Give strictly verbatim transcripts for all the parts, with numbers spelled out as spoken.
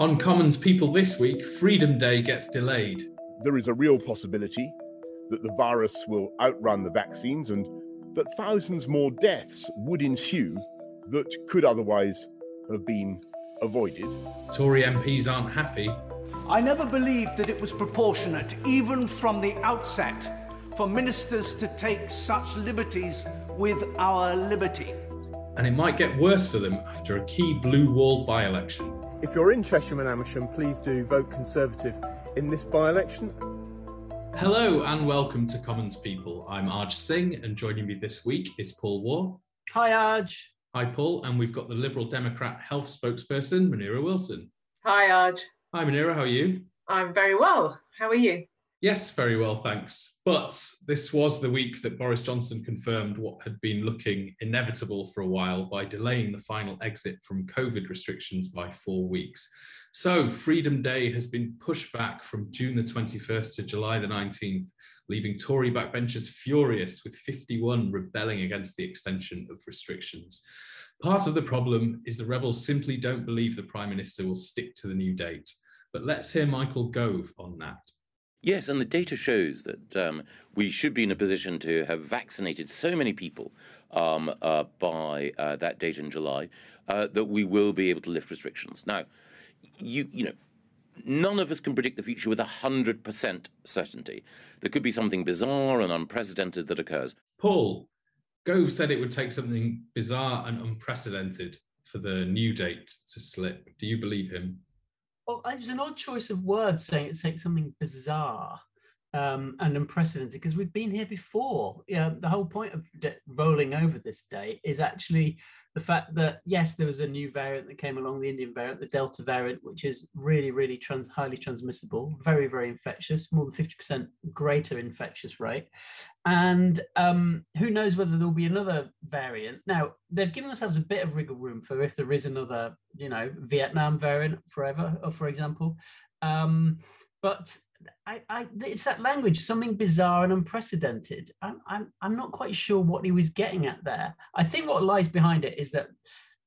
On Commons People this week, Freedom Day gets delayed. There is a real possibility that the virus will outrun the vaccines and that thousands more deaths would ensue that could otherwise have been avoided. Tory M Ps aren't happy. I never believed that it was proportionate, even from the outset, for ministers to take such liberties with our liberty. And it might get worse for them after a key blue wall by-election. If you're in Chesham and Amersham, please do vote Conservative in this by-election. Hello and welcome to Commons People. I'm Arj Singh, and joining me this week is Paul Waugh. Hi, Arj. Hi, Paul. And we've got the Liberal Democrat health spokesperson, Munira Wilson. Hi, Arj. Hi, Munira. How are you? I'm very well. How are you? Yes, very well, thanks. But this was the week that Boris Johnson confirmed what had been looking inevitable for a while by delaying the final exit from COVID restrictions by four weeks. So Freedom Day has been pushed back from June the twenty-first to July the nineteenth, leaving Tory backbenchers furious, with fifty-one rebelling against the extension of restrictions. Part of the problem is the rebels simply don't believe the Prime Minister will stick to the new date. But let's hear Michael Gove on that. Yes, and the data shows that um, we should be in a position to have vaccinated so many people um, uh, by uh, that date in July uh, that we will be able to lift restrictions. Now, you you know, none of us can predict the future with one hundred percent certainty. There could be something bizarre and unprecedented that occurs. Paul, Gove said it would take something bizarre and unprecedented for the new date to slip. Do you believe him? Well, it was an odd choice of words saying it's saying something bizarre um, and unprecedented, because we've been here before. Yeah, the whole point of de- rolling over this day is actually the fact that, yes, there was a new variant that came along, the Indian variant, the Delta variant, which is really, really trans- highly transmissible, very, very infectious, more than fifty percent greater infectious rate. And um, who knows whether there'll be another variant. Now, they've given themselves a bit of wriggle room for if there is another, you know, Vietnam variant forever, or for example. Um, but I, I, it's that language, something bizarre and unprecedented. I'm, I'm, I'm not quite sure what he was getting at there. I think what lies behind it is that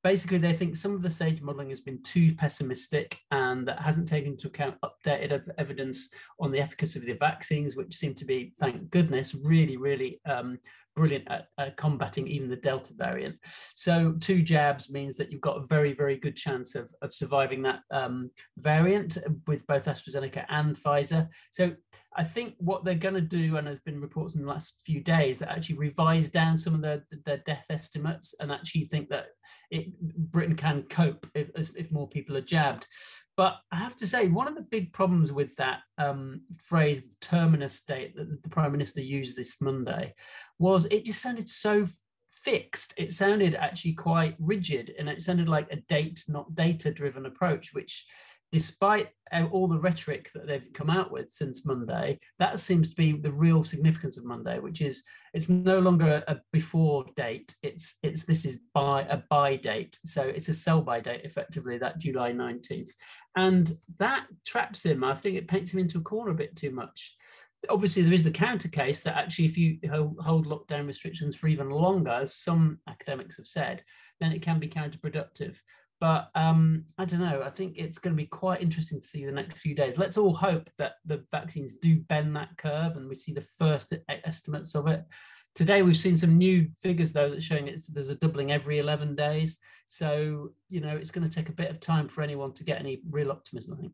basically they think some of the SAGE modelling has been too pessimistic, and that hasn't taken into account updated evidence on the efficacy of the vaccines, which seem to be, thank goodness, really, really um, brilliant at uh, combating even the Delta variant. So two jabs means that you've got a very, very good chance of, of surviving that um, variant with both AstraZeneca and Pfizer. So I think what they're going to do, and there's been reports in the last few days, that actually revise down some of their, their death estimates and actually think that it, Britain can cope if, if more people are jabbed. But I have to say, one of the big problems with that um, phrase, the terminus date, that the Prime Minister used this Monday, was it just sounded so fixed. It sounded actually quite rigid, and it sounded like a date, not data-driven approach, which, despite all the rhetoric that they've come out with since Monday, that seems to be the real significance of Monday, which is it's no longer a before date. It's it's this is by a by date, so it's a sell by date effectively, that July nineteenth, and that traps him. I think it paints him into a corner a bit too much. Obviously, there is the counter case that actually, if you hold lockdown restrictions for even longer, as some academics have said, then it can be counterproductive. But um, I don't know, I think it's going to be quite interesting to see the next few days. Let's all hope that the vaccines do bend that curve and we see the first estimates of it. Today, we've seen some new figures, though, that's showing it's, there's a doubling every eleven days. So, you know, it's going to take a bit of time for anyone to get any real optimism, I think.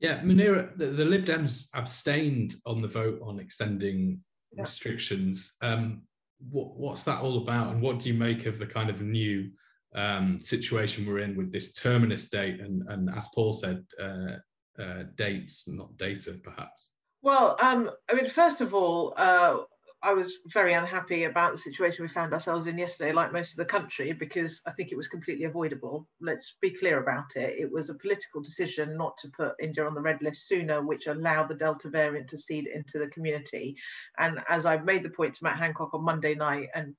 Yeah, Munira, the, the Lib Dems abstained on the vote on extending yeah. restrictions. Um, what, what's that all about? And what do you make of the kind of new Um, situation we're in with this terminus date and, and as Paul said, uh, uh, dates, not data, perhaps? Well, um, I mean, first of all, uh, I was very unhappy about the situation we found ourselves in yesterday, like most of the country, because I think it was completely avoidable. Let's be clear about it. It was a political decision not to put India on the red list sooner, which allowed the Delta variant to seed into the community. And as I've made the point to Matt Hancock on Monday night, and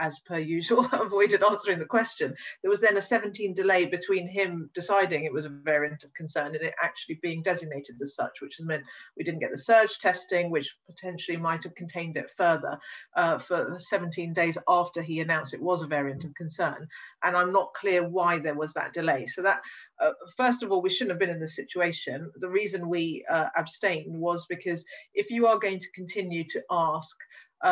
as per usual, avoided answering the question. There was then a seventeen delay between him deciding it was a variant of concern and it actually being designated as such, which has meant we didn't get the surge testing, which potentially might have contained it further uh, for seventeen days after he announced it was a variant of concern. And I'm not clear why there was that delay. So that, uh, first of all, we shouldn't have been in this situation. The reason we uh, abstained was because if you are going to continue to ask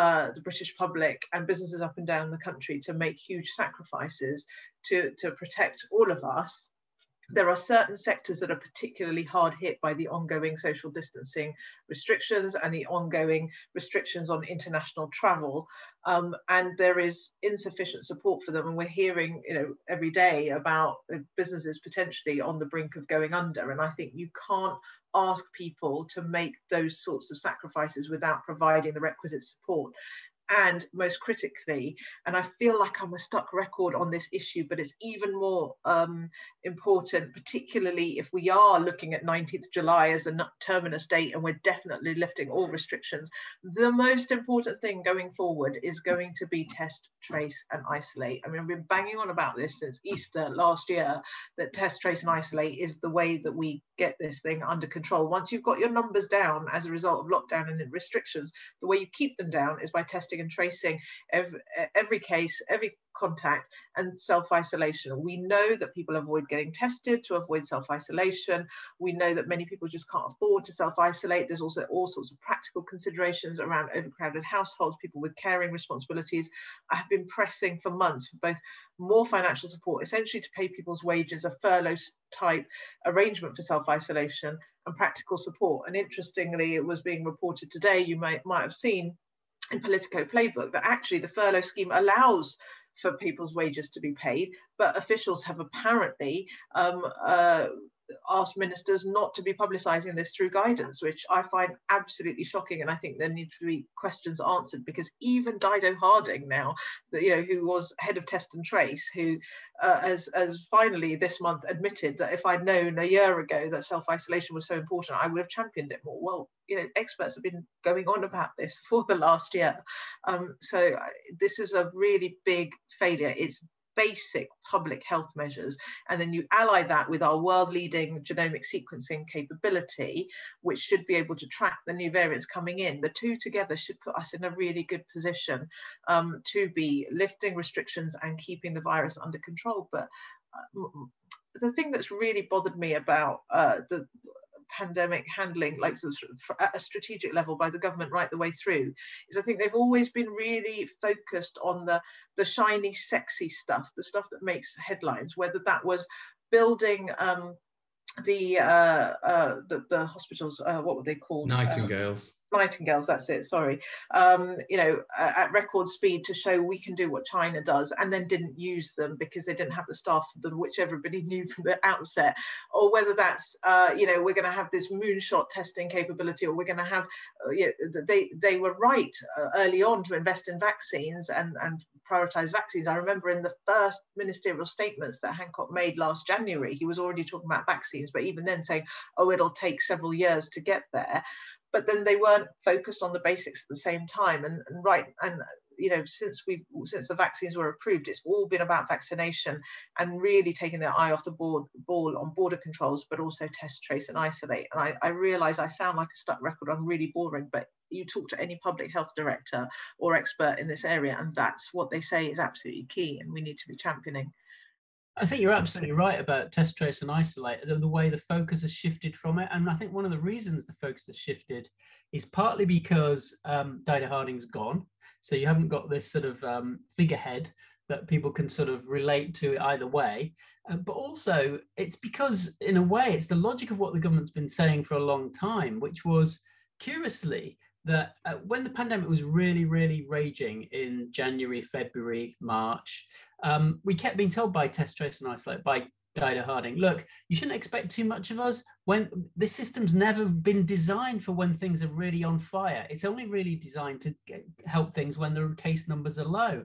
Uh, the British public and businesses up and down the country to make huge sacrifices to, to protect all of us, there are certain sectors that are particularly hard hit by the ongoing social distancing restrictions and the ongoing restrictions on international travel. Um, and there is insufficient support for them. And we're hearing, you know, every day about businesses potentially on the brink of going under. And I think you can't ask people to make those sorts of sacrifices without providing the requisite support. And most critically, and I feel like I'm a stuck record on this issue, but it's even more um, important, particularly if we are looking at nineteenth of July as a terminus date and we're definitely lifting all restrictions. The most important thing going forward is going to be test, trace and isolate. I mean, I've been banging on about this since Easter last year, that test, trace and isolate is the way that we get this thing under control. Once you've got your numbers down as a result of lockdown and restrictions, the way you keep them down is by testing and tracing every, every case, every contact, and self-isolation. We know that people avoid getting tested to avoid self-isolation. We know that many people just can't afford to self-isolate. There's also all sorts of practical considerations around overcrowded households, people with caring responsibilities. I have been pressing for months for both more financial support, essentially to pay people's wages, a furlough type arrangement for self-isolation, and practical support. And interestingly, it was being reported today, you might, might have seen in Politico Playbook, that actually the furlough scheme allows for people's wages to be paid, but officials have apparently um, uh, asked ministers not to be publicising this through guidance, which I find absolutely shocking. And I think there need to be questions answered, because even Dido Harding now, you know, who was head of Test and Trace, who uh, has, has finally this month admitted that if I'd known a year ago that self-isolation was so important, I would have championed it more. Well, you know, experts have been going on about this for the last year. Um, so this is a really big failure. It's basic public health measures, and then you ally that with our world-leading genomic sequencing capability, which should be able to track the new variants coming in. The two together should put us in a really good position um, to be lifting restrictions and keeping the virus under control. But uh, the thing that's really bothered me about uh, the pandemic handling, like sort of at a strategic level by the government right the way through, is I think they've always been really focused on the the shiny, sexy stuff, the stuff that makes headlines, whether that was building um the uh, uh the, the hospitals, uh, what were they called, nightingales uh, nightingales that's it, sorry, um you know, uh, at record speed to show we can do what China does, and then didn't use them because they didn't have the staff for them, which everybody knew from the outset. Or whether that's uh you know, we're going to have this moonshot testing capability, or we're going to have uh, you know, they they were right uh, early on to invest in vaccines and and prioritise vaccines. I remember in the first ministerial statements that Hancock made last January, he was already talking about vaccines, but even then saying, oh, it'll take several years to get there. But then they weren't focused on the basics at the same time. And, and right, and you know, since we since the vaccines were approved, it's all been about vaccination and really taking their eye off the board, ball on border controls, but also test, trace and isolate. And I, I realise I sound like a stuck record. I'm really boring, but you talk to any public health director or expert in this area, and that's what they say is absolutely key, and we need to be championing. I think you're absolutely right about test, trace and isolate, the, the way the focus has shifted from it. And I think one of the reasons the focus has shifted is partly because um, Dido Harding's gone. So you haven't got this sort of um, figurehead that people can sort of relate to either way. Uh, but also it's because, in a way, it's the logic of what the government's been saying for a long time, which was, curiously, that uh, when the pandemic was really, really raging in January, February, March, um, we kept being told by test, trace and isolate, by Dido Harding, look, you shouldn't expect too much of us. When this system's never been designed for when things are really on fire. It's only really designed to help things when the case numbers are low.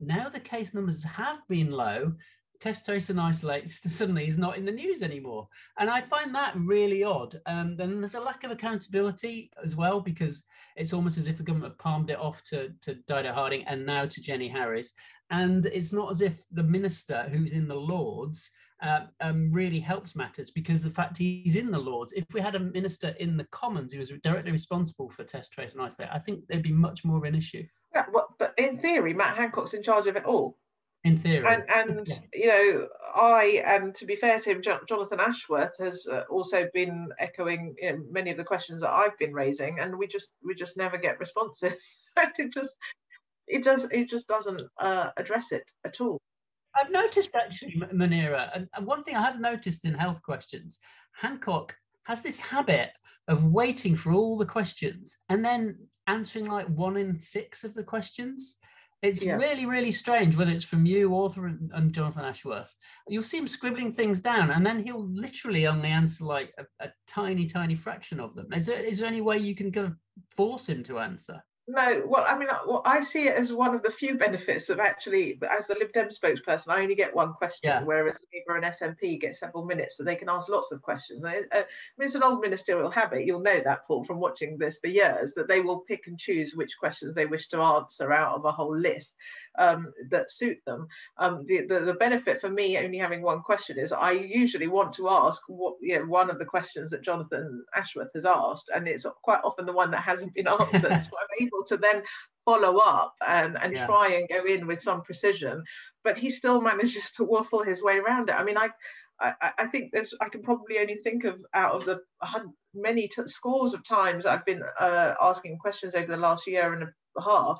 Now the case numbers have been low, testosterone isolates suddenly is not in the news anymore. And I find that really odd. Um, then there's a lack of accountability as well, because it's almost as if the government palmed it off to, to Dido Harding and now to Jenny Harris. And it's not as if the minister who's in the Lords Uh, um, really helps matters, because the fact he's in the Lords, if we had a minister in the Commons who was directly responsible for test, trace and isolate, I think there'd be much more of an issue. Yeah, well, but in theory, Matt Hancock's in charge of it all. In theory. And, and yeah. you know, I, and to be fair to him, Jo- Jonathan Ashworth has uh, also been echoing, you know, many of the questions that I've been raising, and we just we just never get responses. it just it does it just doesn't uh, address it at all. I've noticed actually, Munira, and one thing I have noticed in health questions, Hancock has this habit of waiting for all the questions and then answering like one in six of the questions. It's yeah. really, really strange, whether it's from you, Arthur, and, and Jonathan Ashworth. You'll see him scribbling things down, and then he'll literally only answer like a, a tiny, tiny fraction of them. Is there, is there any way you can kind of force him to answer? No, well, I mean, well, I see it as one of the few benefits of actually, as the Lib Dem spokesperson, I only get one question, yeah. whereas Labour and S N P get several minutes, so they can ask lots of questions. I, uh, it's an old ministerial habit, you'll know that, Paul, from watching this for years, that they will pick and choose which questions they wish to answer out of a whole list um, that suit them. Um, the, the, the benefit for me only having one question is I usually want to ask what, you know, one of the questions that Jonathan Ashworth has asked, and it's quite often the one that hasn't been answered, so I'm able to then follow up and, and yeah. try and go in with some precision, but he still manages to waffle his way around it. I mean, I I, I think there's, I can probably only think of out of the many t- scores of times I've been uh, asking questions over the last year and a half,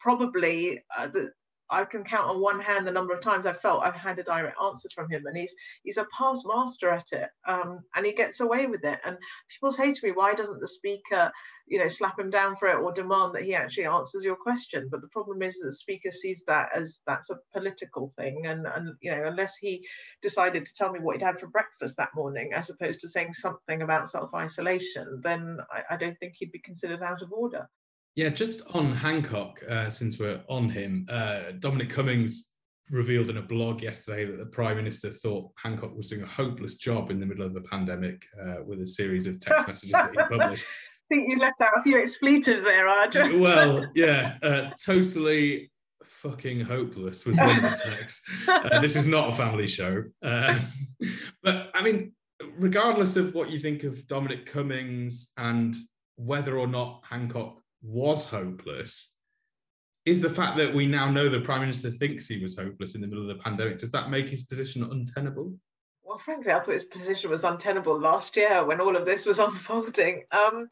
probably uh, the, I can count on one hand the number of times I've felt I've had a direct answer from him, and he's he's a past master at it, um, and he gets away with it. And people say to me, why doesn't the speaker, you know, slap him down for it or demand that he actually answers your question? But the problem is that the speaker sees that as that's a political thing, and, and you know, unless he decided to tell me what he'd had for breakfast that morning, as opposed to saying something about self-isolation, then I, I don't think he'd be considered out of order. Yeah, just on Hancock, uh, since we're on him, uh, Dominic Cummings revealed in a blog yesterday that the Prime Minister thought Hancock was doing a hopeless job in the middle of a pandemic uh, with a series of text messages that he published. I think you left out a few expletives there, Arj. Well, yeah, uh, totally fucking hopeless was one of the texts. Uh, this is not a family show. Uh, but, I mean, regardless of what you think of Dominic Cummings and whether or not Hancock was hopeless, is the fact that we now know the Prime Minister thinks he was hopeless in the middle of the pandemic, does that make his position untenable? Well, frankly, I thought his position was untenable last year when all of this was unfolding. Um,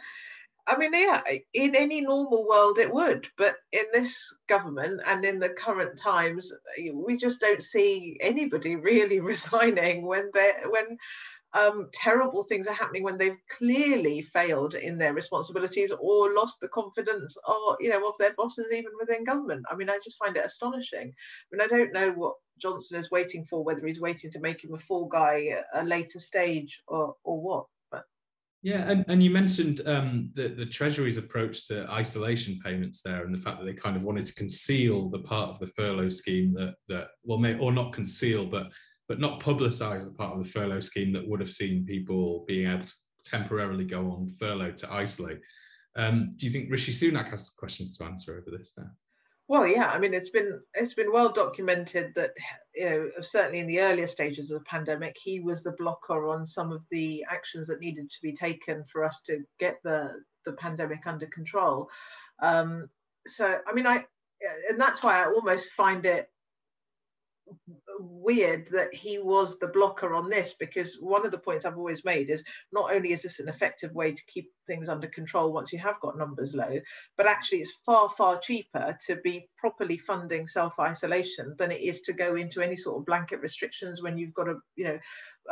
I mean, yeah, in any normal world it would, but in this government and in the current times, we just don't see anybody really resigning when they're, when Um, terrible things are happening, when they've clearly failed in their responsibilities or lost the confidence or, you know, of their bosses, even within government. I mean, I just find it astonishing. I mean, I don't know what Johnson is waiting for, whether he's waiting to make him a fall guy at a later stage or or what. But yeah, and, and you mentioned um, the, the Treasury's approach to isolation payments there, and the fact that they kind of wanted to conceal the part of the furlough scheme that, that well, may or not conceal, but but not publicise the part of the furlough scheme that would have seen people being able to temporarily go on furlough to isolate. Um, do you think Rishi Sunak has questions to answer over this now? Well, yeah, I mean, it's been it's been well documented that, you know, certainly in the earlier stages of the pandemic, he was the blocker on some of the actions that needed to be taken for us to get the, the pandemic under control. Um, so, I mean, I and that's why I almost find it weird that he was the blocker on this, because one of the points I've always made is not only is this an effective way to keep things under control once you have got numbers low, but actually it's far far cheaper to be properly funding self-isolation than it is to go into any sort of blanket restrictions when you've got to, you know,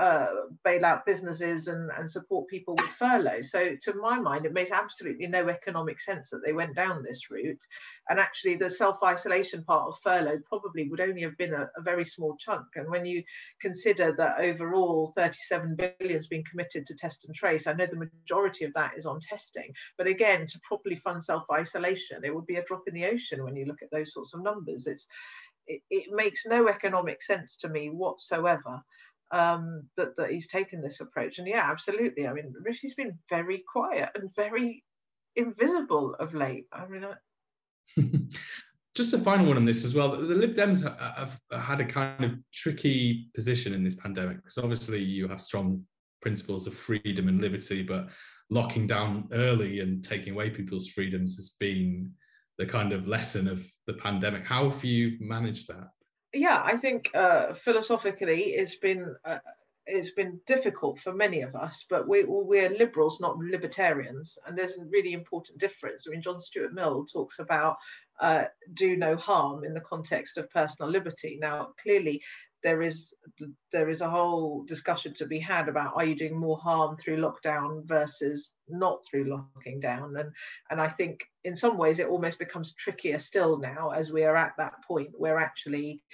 uh, bail out businesses and, and support people with furlough. So to my mind, it makes absolutely no economic sense that they went down this route, and actually the self-isolation part of furlough probably would only have been a, a very small small chunk. And when you consider that overall thirty-seven billion has been committed to test and trace, I know the majority of that is on testing, but again, to properly fund self-isolation, it would be a drop in the ocean when you look at those sorts of numbers. It's, it, it makes no economic sense to me whatsoever. Um, that, that he's taken this approach. And yeah, absolutely. I mean, Rishi's been very quiet and very invisible of late. I mean, I... Just a final one on this as well. The Lib Dems have had a kind of tricky position in this pandemic, because obviously you have strong principles of freedom and liberty, but locking down early and taking away people's freedoms has been the kind of lesson of the pandemic. How have you managed that? Yeah, I think uh, philosophically it's been uh, it's been difficult for many of us, but we, we're liberals, not libertarians, and there's a really important difference. I mean, John Stuart Mill talks about uh, do no harm in the context of personal liberty. Now, clearly, there is there is a whole discussion to be had about, are you doing more harm through lockdown versus not through locking down? And, and I think in some ways it almost becomes trickier still now, as we are at that point where actually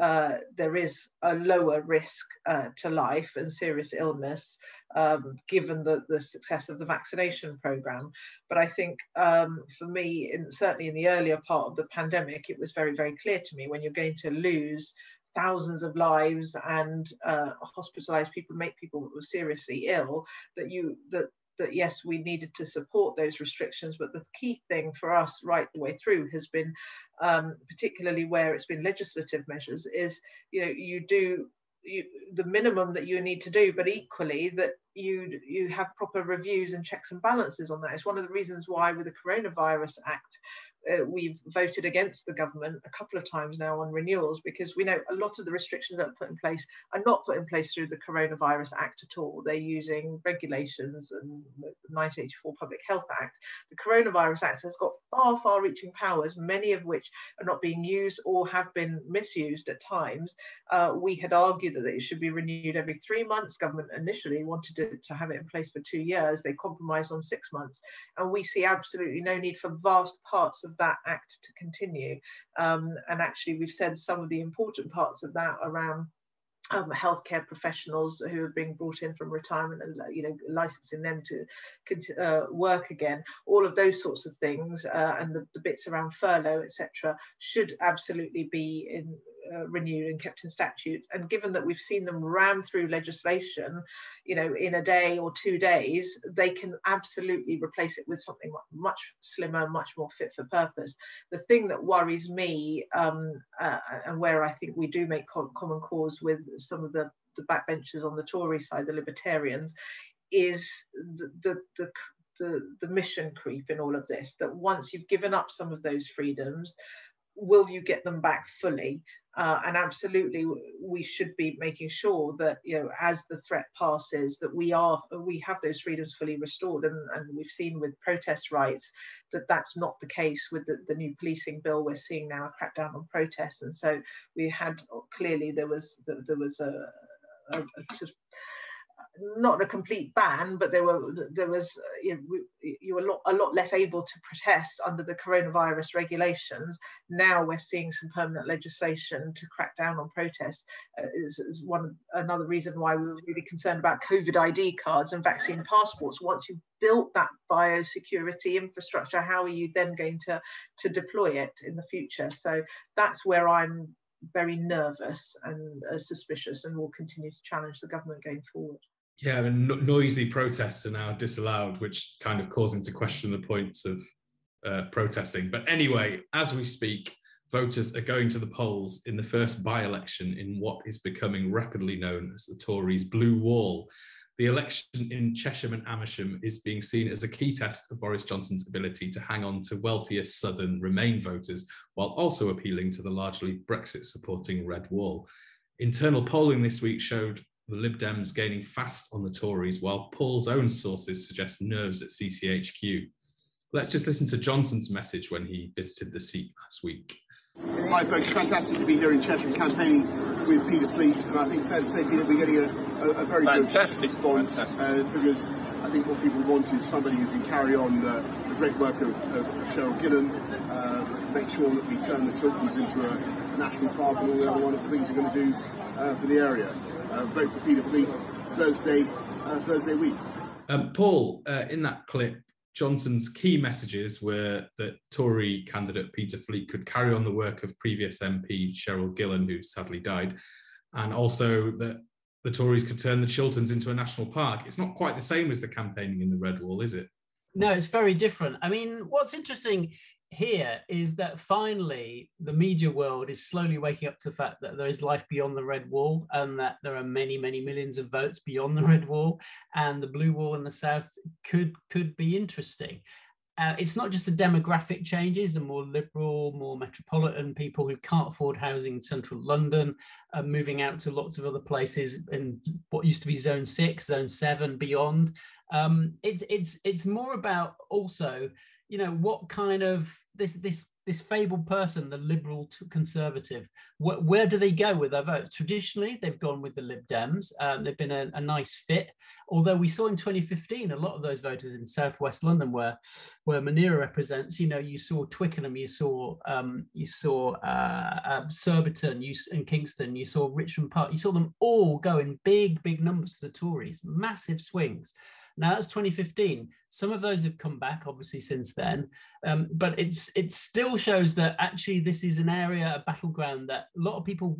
uh, there is a lower risk uh, to life and serious illness, um, given the, the success of the vaccination programme. But I think um, for me, in, certainly in the earlier part of the pandemic, it was very, very clear to me, when you're going to lose thousands of lives and uh, hospitalise people, make people seriously ill, that you that that yes, we needed to support those restrictions. But the key thing for us right the way through has been, um, particularly where it's been legislative measures, is you know you do you, the minimum that you need to do, but equally that you you have proper reviews and checks and balances on that. It's one of the reasons why with the Coronavirus Act, Uh, we've voted against the government a couple of times now on renewals, because we know a lot of the restrictions that are put in place are not put in place through the Coronavirus Act at all. They're using regulations and the nineteen eighty-four Public Health Act. The Coronavirus Act has got far, far-reaching powers, many of which are not being used or have been misused at times. Uh, we had argued that it should be renewed every three months. Government initially wanted to, to have it in place for two years. They compromised on six months. And we see absolutely no need for vast parts of that act to continue, um, and actually we've said some of the important parts of that around um, healthcare professionals who are being brought in from retirement and you know licensing them to uh, work again, all of those sorts of things, uh, and the, the bits around furlough, etc., should absolutely be in Uh, renewed and kept in statute. And given that we've seen them ram through legislation, you know, in a day or two days, they can absolutely replace it with something much slimmer, much more fit for purpose. The thing that worries me, um, uh, and where I think we do make co- common cause with some of the, the backbenchers on the Tory side, the libertarians, is the the, the the the mission creep in all of this. That once you've given up some of those freedoms, will you get them back fully? Uh, and absolutely, we should be making sure that, you know, as the threat passes, that we are we have those freedoms fully restored. And, and we've seen with protest rights that that's not the case with the, the new policing bill. We're seeing now a crackdown on protests. And so we had, clearly there was there was a, a, a sort of, not a complete ban, but there were there was you know, we, you were a lot, a lot less able to protest under the coronavirus regulations. Now we're seeing some permanent legislation to crack down on protests. Uh, is, is one another reason why we were really concerned about COVID I D cards and vaccine passports. Once you've built that biosecurity infrastructure, how are you then going to to deploy it in the future? So that's where I'm very nervous and uh, suspicious, and will continue to challenge the government going forward. Yeah, and no- noisy protests are now disallowed, which kind of calls into question the point of uh, protesting. But anyway, as we speak, voters are going to the polls in the first by-election in what is becoming rapidly known as the Tories' blue wall. The election in Chesham and Amersham is being seen as a key test of Boris Johnson's ability to hang on to wealthier Southern Remain voters, while also appealing to the largely Brexit-supporting Red Wall. Internal polling this week showed the Lib Dems gaining fast on the Tories, while Paul's own sources suggest nerves at C C H Q. Let's just listen to Johnson's message when he visited the seat last week. Hi folks, fantastic to be here in Chesham campaigning with Peter Fleet, and I think fair to say, Peter, we're getting a, a, a very fantastic good response, fantastic. Uh, because I think what people want is somebody who can carry on the, the great work of, of Cheryl Gillan, uh, make sure that we turn the Chilterns into a national park and all the other wonderful things we're going to do uh, for the area. Uh, vote for Peter Fleet Thursday, uh, Thursday week. Um, Paul, uh, in that clip, Johnson's key messages were that Tory candidate Peter Fleet could carry on the work of previous M P Cheryl Gillan, who sadly died, and also that the Tories could turn the Chilterns into a national park. It's not quite the same as the campaigning in the Red Wall, is it? No, it's very different. I mean, what's interesting here is that finally the media world is slowly waking up to the fact that there is life beyond the Red Wall and that there are many, many millions of votes beyond the Red Wall, and the Blue Wall in the South could, could be interesting. Uh, it's not just the demographic changes, the more liberal, more metropolitan people who can't afford housing in central London are moving out to lots of other places in what used to be zone six, zone seven, beyond. Um, it's, it's, it's more about also, you know, what kind of this, this, this fabled person, the liberal to conservative, wh where do they go with their votes? Traditionally, they've gone with the Lib Dems. Um, they've been a, a nice fit. Although we saw in twenty fifteen, a lot of those voters in southwest London, where where Munira represents, you know, you saw Twickenham, you saw um, you saw uh, uh, Surbiton, you and Kingston, you saw Richmond Park. You saw them all go in big, big numbers to the Tories, massive swings. Now that's twenty fifteen. Some of those have come back, obviously, since then. Um, but it's it still shows that actually this is an area, a battleground that a lot of people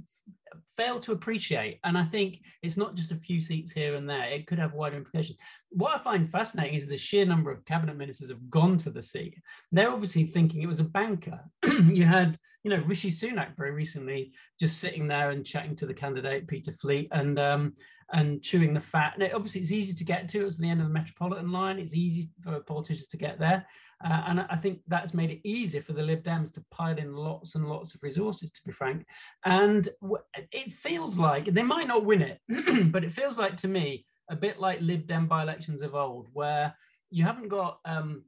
fail to appreciate. And I think it's not just a few seats here and there. It could have wider implications. What I find fascinating is the sheer number of cabinet ministers have gone to the seat. They're obviously thinking it was a banker. You had, you know, Rishi Sunak very recently just sitting there and chatting to the candidate, Peter Fleet, and um, and chewing the fat. And it, obviously, it's easy to get to. It's the end of the Metropolitan line. It's easy for politicians to get there. Uh, and I think that's made it easier for the Lib Dems to pile in lots and lots of resources, to be frank. And it feels like, they might not win it, but it feels like to me, a bit like Lib Dem by-elections of old, where you haven't got um,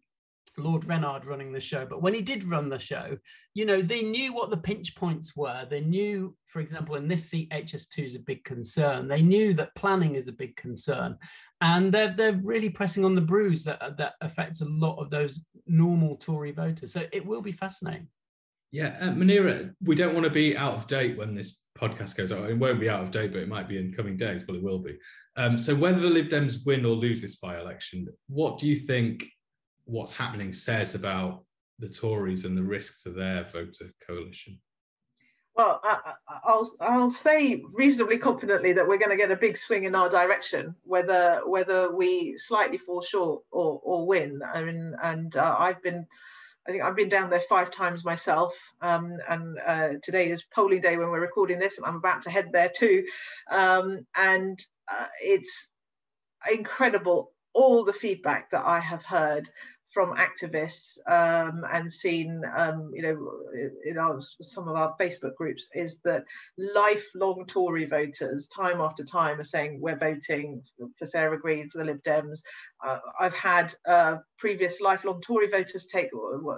Lord Renard running the show. But when he did run the show, you know, they knew what the pinch points were. They knew, for example, in this seat, H S two is a big concern. They knew that planning is a big concern. And they're, they're really pressing on the bruise that, that affects a lot of those normal Tory voters. So it will be fascinating. Yeah, uh, Munira, we don't want to be out of date when this podcast goes out. It won't be out of date, but it might be in coming days, but it will be. Um, so whether the Lib Dems win or lose this by-election, what do you think what's happening says about the Tories and the risk to their voter coalition? Well, I, I'll, I'll say reasonably confidently that we're going to get a big swing in our direction, whether whether we slightly fall short or, or win. I mean, and uh, I've been, I think I've been down there five times myself, um, and uh, today is polling day when we're recording this, and I'm about to head there too. Um, and uh, it's incredible, all the feedback that I have heard from activists um, and seen, um, you know, in our, some of our Facebook groups, is that lifelong Tory voters, time after time, are saying we're voting for Sarah Green, for the Lib Dems. Uh, I've had uh, previous lifelong Tory voters take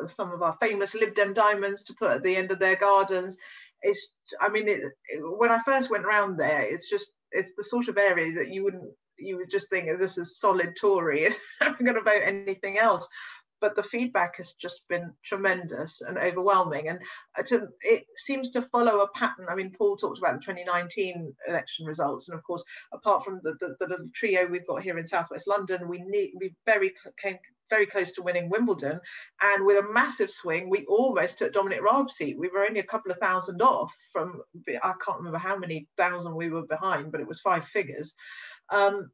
some of our famous Lib Dem diamonds to put at the end of their gardens. It's, I mean, it, it, when I first went round there, it's just, it's the sort of area that you wouldn't, you would just think, this is solid Tory, I'm going to vote anything else. But the feedback has just been tremendous and overwhelming. And it seems to follow a pattern. I mean, Paul talked about the twenty nineteen election results. And of course, apart from the, the, the little trio we've got here in southwest London, we need, we very came very close to winning Wimbledon. And with a massive swing, we almost took Dominic Raab's seat. We were only a couple of thousand off from, I can't remember how many thousand we were behind, but it was five figures. Um,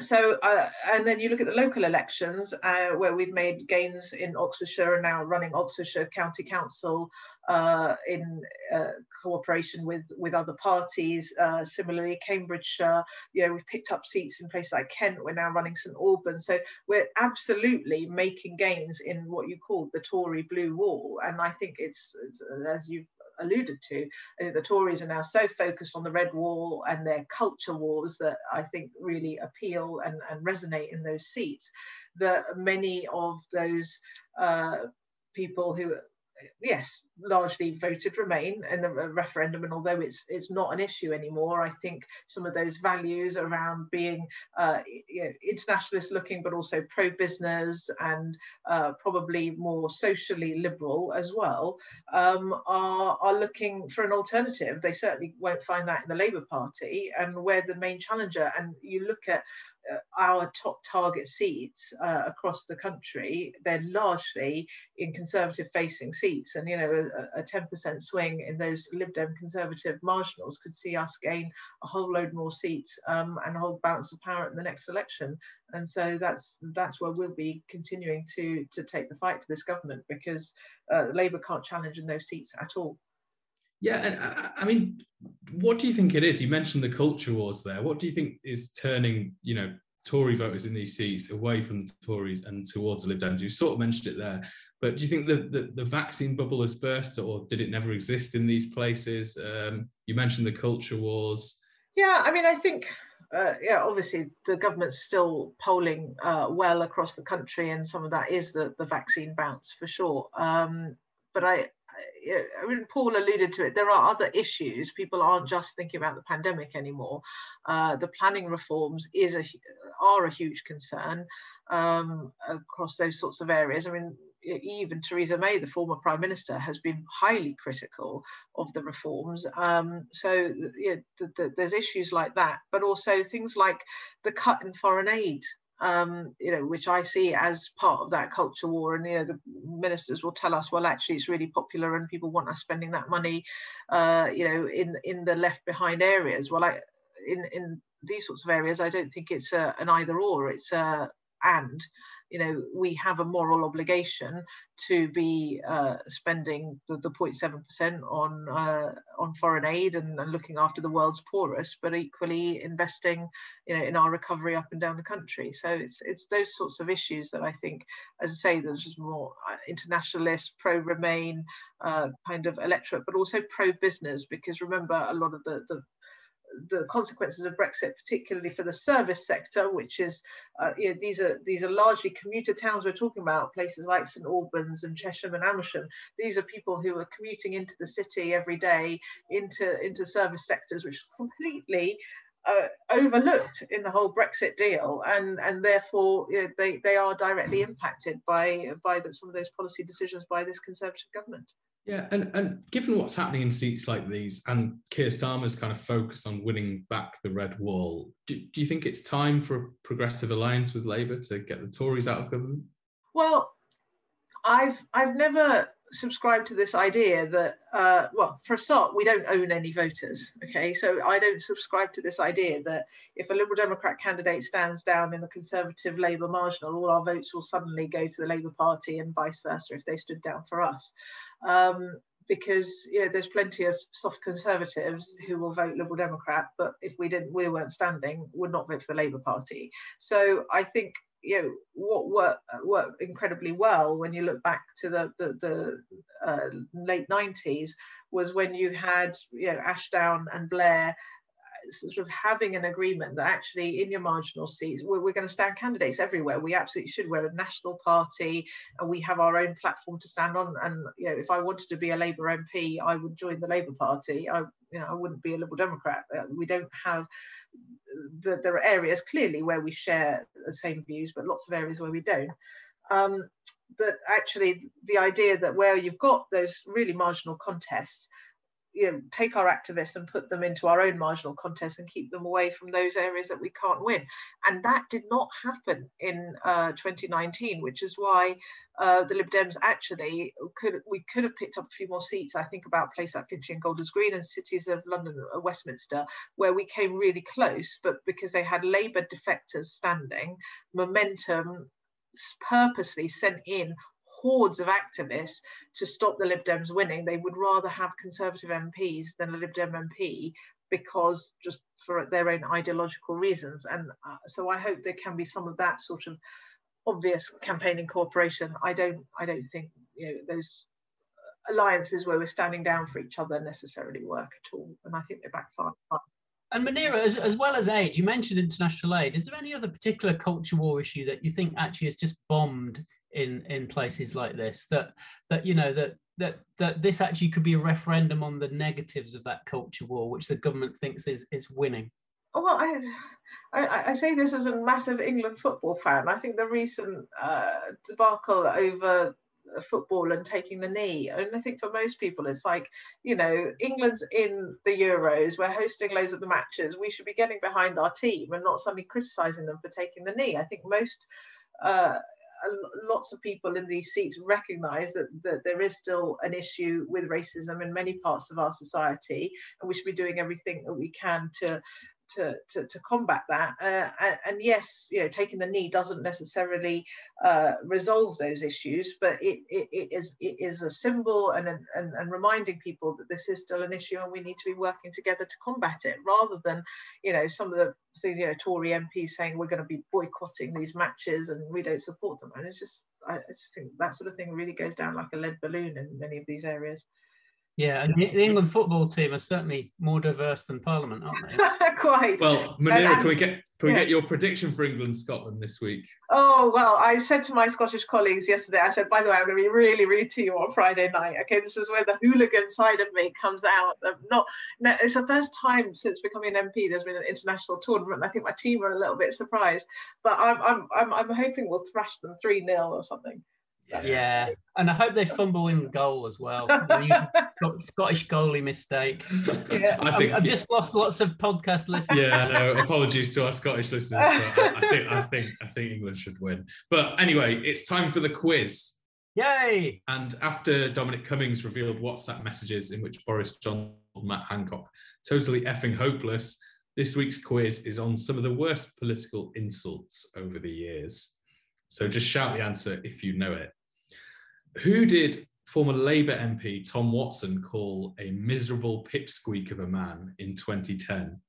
so, uh, and then you look at the local elections uh, where we've made gains in Oxfordshire and now running Oxfordshire County Council uh, in uh, cooperation with, with other parties. Uh, similarly, Cambridgeshire, you know, we've picked up seats in places like Kent, we're now running St Albans. So we're absolutely making gains in what you call the Tory Blue Wall. And I think it's, it's as you've alluded to, I think the Tories are now so focused on the Red Wall and their culture wars that I think really appeal and, and resonate in those seats, that many of those uh, people who, yes, largely voted Remain in the referendum, and although it's it's not an issue anymore, I think some of those values around being uh, you know, internationalist looking, but also pro-business and uh, probably more socially liberal as well, um, are, are looking for an alternative. They certainly won't find that in the Labour Party, and we're the main challenger. And you look at our top target seats uh, across the country, they're largely in Conservative facing seats, and you know a, a ten percent swing in those Lib Dem Conservative marginals could see us gain a whole load more seats um, and a whole balance of power in the next election. And so that's that's where we'll be continuing to to take the fight to this government, because uh, Labour can't challenge in those seats at all. Yeah, and I, I mean, what do you think it is? You mentioned the culture wars there. What do you think is turning, you know, Tory voters in these seats away from the Tories and towards the Lib Dems? You sort of mentioned it there, but do you think the, the, the vaccine bubble has burst, or did it never exist in these places? Um, you mentioned the culture wars. Yeah, I mean, I think... Uh, yeah, obviously the government's still polling uh, well across the country, and some of that is the, the vaccine bounce for sure. Um, but I, I, I mean, Paul alluded to it, there are other issues. People aren't just thinking about the pandemic anymore. Uh, the planning reforms is a, are a huge concern um, across those sorts of areas. I mean, even Theresa May, the former Prime Minister, has been highly critical of the reforms. Um, so you know, th th there's issues like that, but also things like the cut in foreign aid, um, you know, which I see as part of that culture war. And you know, the ministers will tell us, well, actually, it's really popular and people want us spending that money, uh, you know, in in the left behind areas. Well, I, in in these sorts of areas, I don't think it's a, an either or. It's a and. You know, we have a moral obligation to be uh, spending the, the zero point seven percent on uh, on foreign aid and, and looking after the world's poorest, but equally investing, you know, in our recovery up and down the country. So it's it's those sorts of issues that I think, as I say, there's just more internationalist, pro-Remain uh, kind of electorate, but also pro-business, because remember, a lot of the the the consequences of Brexit, particularly for the service sector, which is, uh, you know, these are these are largely commuter towns we're talking about, places like St Albans and Chesham and Amersham. These are people who are commuting into the city every day, into, into service sectors, which completely Uh, overlooked in the whole Brexit deal, and and therefore you know, they they are directly impacted by by the, some of those policy decisions by this Conservative government. Yeah, and and given what's happening in seats like these, and Keir Starmer's kind of focus on winning back the red wall, do, do you think it's time for a progressive alliance with Labour to get the Tories out of government? Well, I've I've never subscribe to this idea that, uh, well, for a start, we don't own any voters, okay? So I don't subscribe to this idea that if a Liberal Democrat candidate stands down in the Conservative Labour marginal, all our votes will suddenly go to the Labour Party and vice versa if they stood down for us. Um, because you know, there's plenty of soft Conservatives who will vote Liberal Democrat, but if we didn't, we weren't standing, would not vote for the Labour Party. So I think you know, what worked, worked incredibly well when you look back to the, the, the uh, late nineties was when you had, you know, Ashdown and Blair sort of having an agreement that actually in your marginal seats, we're, we're going to stand candidates everywhere. We absolutely should. We're a national party and we have our own platform to stand on. And, you know, if I wanted to be a Labour M P, I would join the Labour Party. I, you know, I wouldn't be a Liberal Democrat. We don't have... The, there are areas clearly where we share the same views, but lots of areas where we don't. Um, but actually, the idea that where you've got those really marginal contests, you know, take our activists and put them into our own marginal contests and keep them away from those areas that we can't win. And that did not happen in uh, twenty nineteen, which is why uh, the Lib Dems actually could, we could have picked up a few more seats. I think about places like Finchley and Golders Green and cities of London, uh, Westminster, where we came really close, but because they had Labour defectors standing, Momentum purposely sent in hordes of activists to stop the Lib Dems winning. They would rather have Conservative M Ps than a Lib Dem M P, because just for their own ideological reasons. And uh, so I hope there can be some of that sort of obvious campaigning cooperation. I don't, I don't think you know those alliances where we're standing down for each other necessarily work at all, and I think they backfire. And Munira, as, as well as aid, you mentioned international aid. Is there any other particular culture war issue that you think actually is just bombed in in places like this, that that you know that that that this actually could be a referendum on the negatives of that culture war, which the government thinks is is winning? Oh, well, I, I, I say this as a massive England football fan. I think the recent uh, debacle over football and taking the knee, and I think for most people it's like, you know, England's in the Euros, we're hosting loads of the matches, we should be getting behind our team and not suddenly criticising them for taking the knee. I think most uh, lots of people in these seats recognise that, that there is still an issue with racism in many parts of our society, and we should be doing everything that we can to To, to, to combat that. Uh, and, and yes, you know, taking the knee doesn't necessarily uh, resolve those issues, but it, it, it is it is a symbol and, and, and reminding people that this is still an issue and we need to be working together to combat it, rather than, you know, some of the things, you know, Tory M Ps saying we're going to be boycotting these matches and we don't support them. And it's just, I, I just think that sort of thing really goes down like a lead balloon in many of these areas. Yeah, and the England football team are certainly more diverse than Parliament, aren't they? Quite. Well, Munira, um, can we get can we yeah. get your prediction for England Scotland this week? Oh well, I said to my Scottish colleagues yesterday, I said, by the way, I'm going to be really rude to you on Friday night. Okay, this is where the hooligan side of me comes out. I'm not. No, it's the first time since becoming an M P there's been an international tournament, and I think my team are a little bit surprised. But I'm I'm I'm, I'm hoping we'll thrash them three nil or something. Yeah, and I hope they fumble in the goal as well. Scottish goalie mistake. Yeah. I think, I've just lost lots of podcast listeners. Yeah, no, apologies to our Scottish listeners, but I think I think I think England should win. But anyway, it's time for the quiz. Yay! And after Dominic Cummings revealed WhatsApp messages in which Boris Johnson and Matt Hancock totally effing hopeless, this week's quiz is on some of the worst political insults over the years. So just shout the answer if you know it. Who did former Labour M P Tom Watson call a miserable pipsqueak of a man in twenty ten?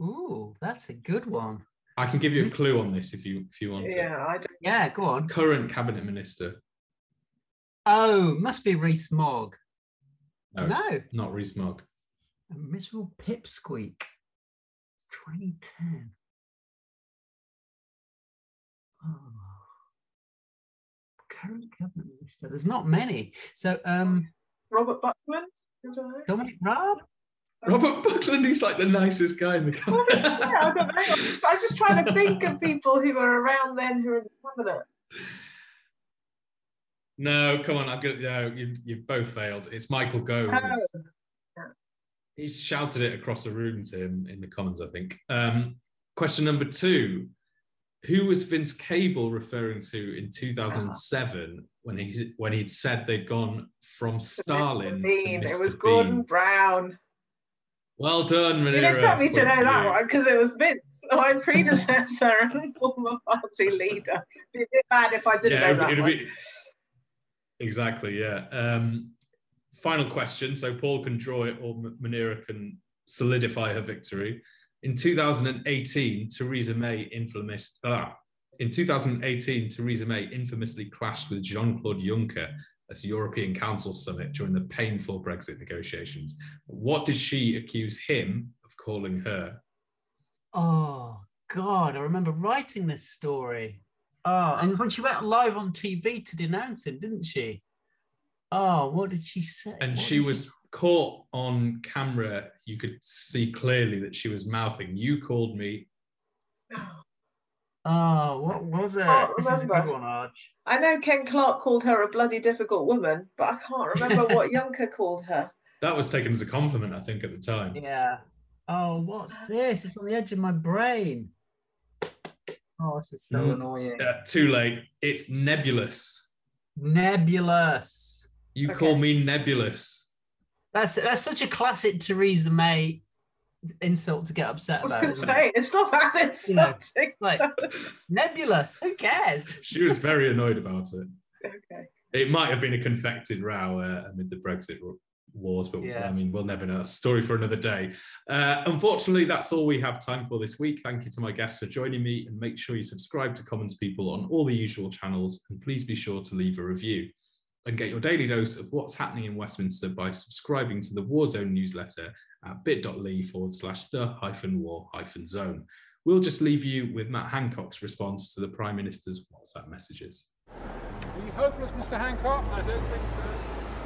Ooh, that's a good one. I can give you a clue on this if you if you want to. Yeah, I don't... yeah, go on. Current cabinet minister. Oh, must be Rees Mogg. No, no, not Rees Mogg. A miserable pipsqueak. twenty ten. Oh. Current cabinet minister. There's not many. So, um, Robert Buckland? Dominic Raab? Robert Buckland, he's like the nicest guy in the cabinet. Yeah, I don't know. I'm just, I'm just trying to think of people who are around then who are in the cabinet. No, come on. I've got, no, you, you've both failed. It's Michael Gove. Oh. Yeah. He shouted it across the room to him in the Commons, I think. Um, question number two. Who was Vince Cable referring to in two thousand seven oh. when he when he'd said they'd gone from Stalin to Mister Bean? It was Gordon Bean. Brown. Well done, Munira. You expect me to know that you? One because it was Vince, my predecessor and former party leader. It'd be a bit bad if I didn't yeah, know it'd, that it'd one. Be... Exactly, yeah. Um, final question, so Paul can draw it or Munira can solidify her victory. In two thousand eighteen, Theresa May infamous, uh, in two thousand eighteen, Theresa May infamously clashed with Jean-Claude Juncker at a European Council summit during the painful Brexit negotiations. What did she accuse him of calling her? Oh, God, I remember writing this story. Oh, and when she went live on T V to denounce him, didn't she? Oh, what did she say? And what she was... caught on camera, you could see clearly that she was mouthing, "You called me." Oh, what was it? I this is a good one, Arj. I know Ken Clark called her a bloody difficult woman, but I can't remember what Juncker called her. That was taken as a compliment, I think, at the time. Yeah. Oh, what's this? It's on the edge of my brain. Oh, this is so mm. annoying. Uh, too late. It's nebulous. Nebulous. You okay. call me nebulous. That's that's such a classic Theresa May insult to get upset about. I was going to say, it's not that insulting. You know, like, nebulous, who cares? She was very annoyed about it. Okay. It might have been a confected row uh, amid the Brexit wars, but yeah. I mean, we'll never know. A story for another day. Uh, unfortunately, that's all we have time for this week. Thank you to my guests for joining me, and make sure you subscribe to Commons People on all the usual channels, and please be sure to leave a review. And get your daily dose of what's happening in Westminster by subscribing to the Warzone newsletter at bit.ly forward slash the hyphen war hyphen zone. We'll just leave you with Matt Hancock's response to the Prime Minister's WhatsApp messages. Are you hopeless, Mister Hancock? I don't think so.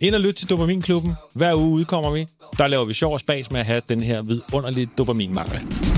Ind og lyt til Dopaminklubben. Hver uge udkommer vi. Der laver vi sjov og spas med at have den her vidunderlige dopaminmangel.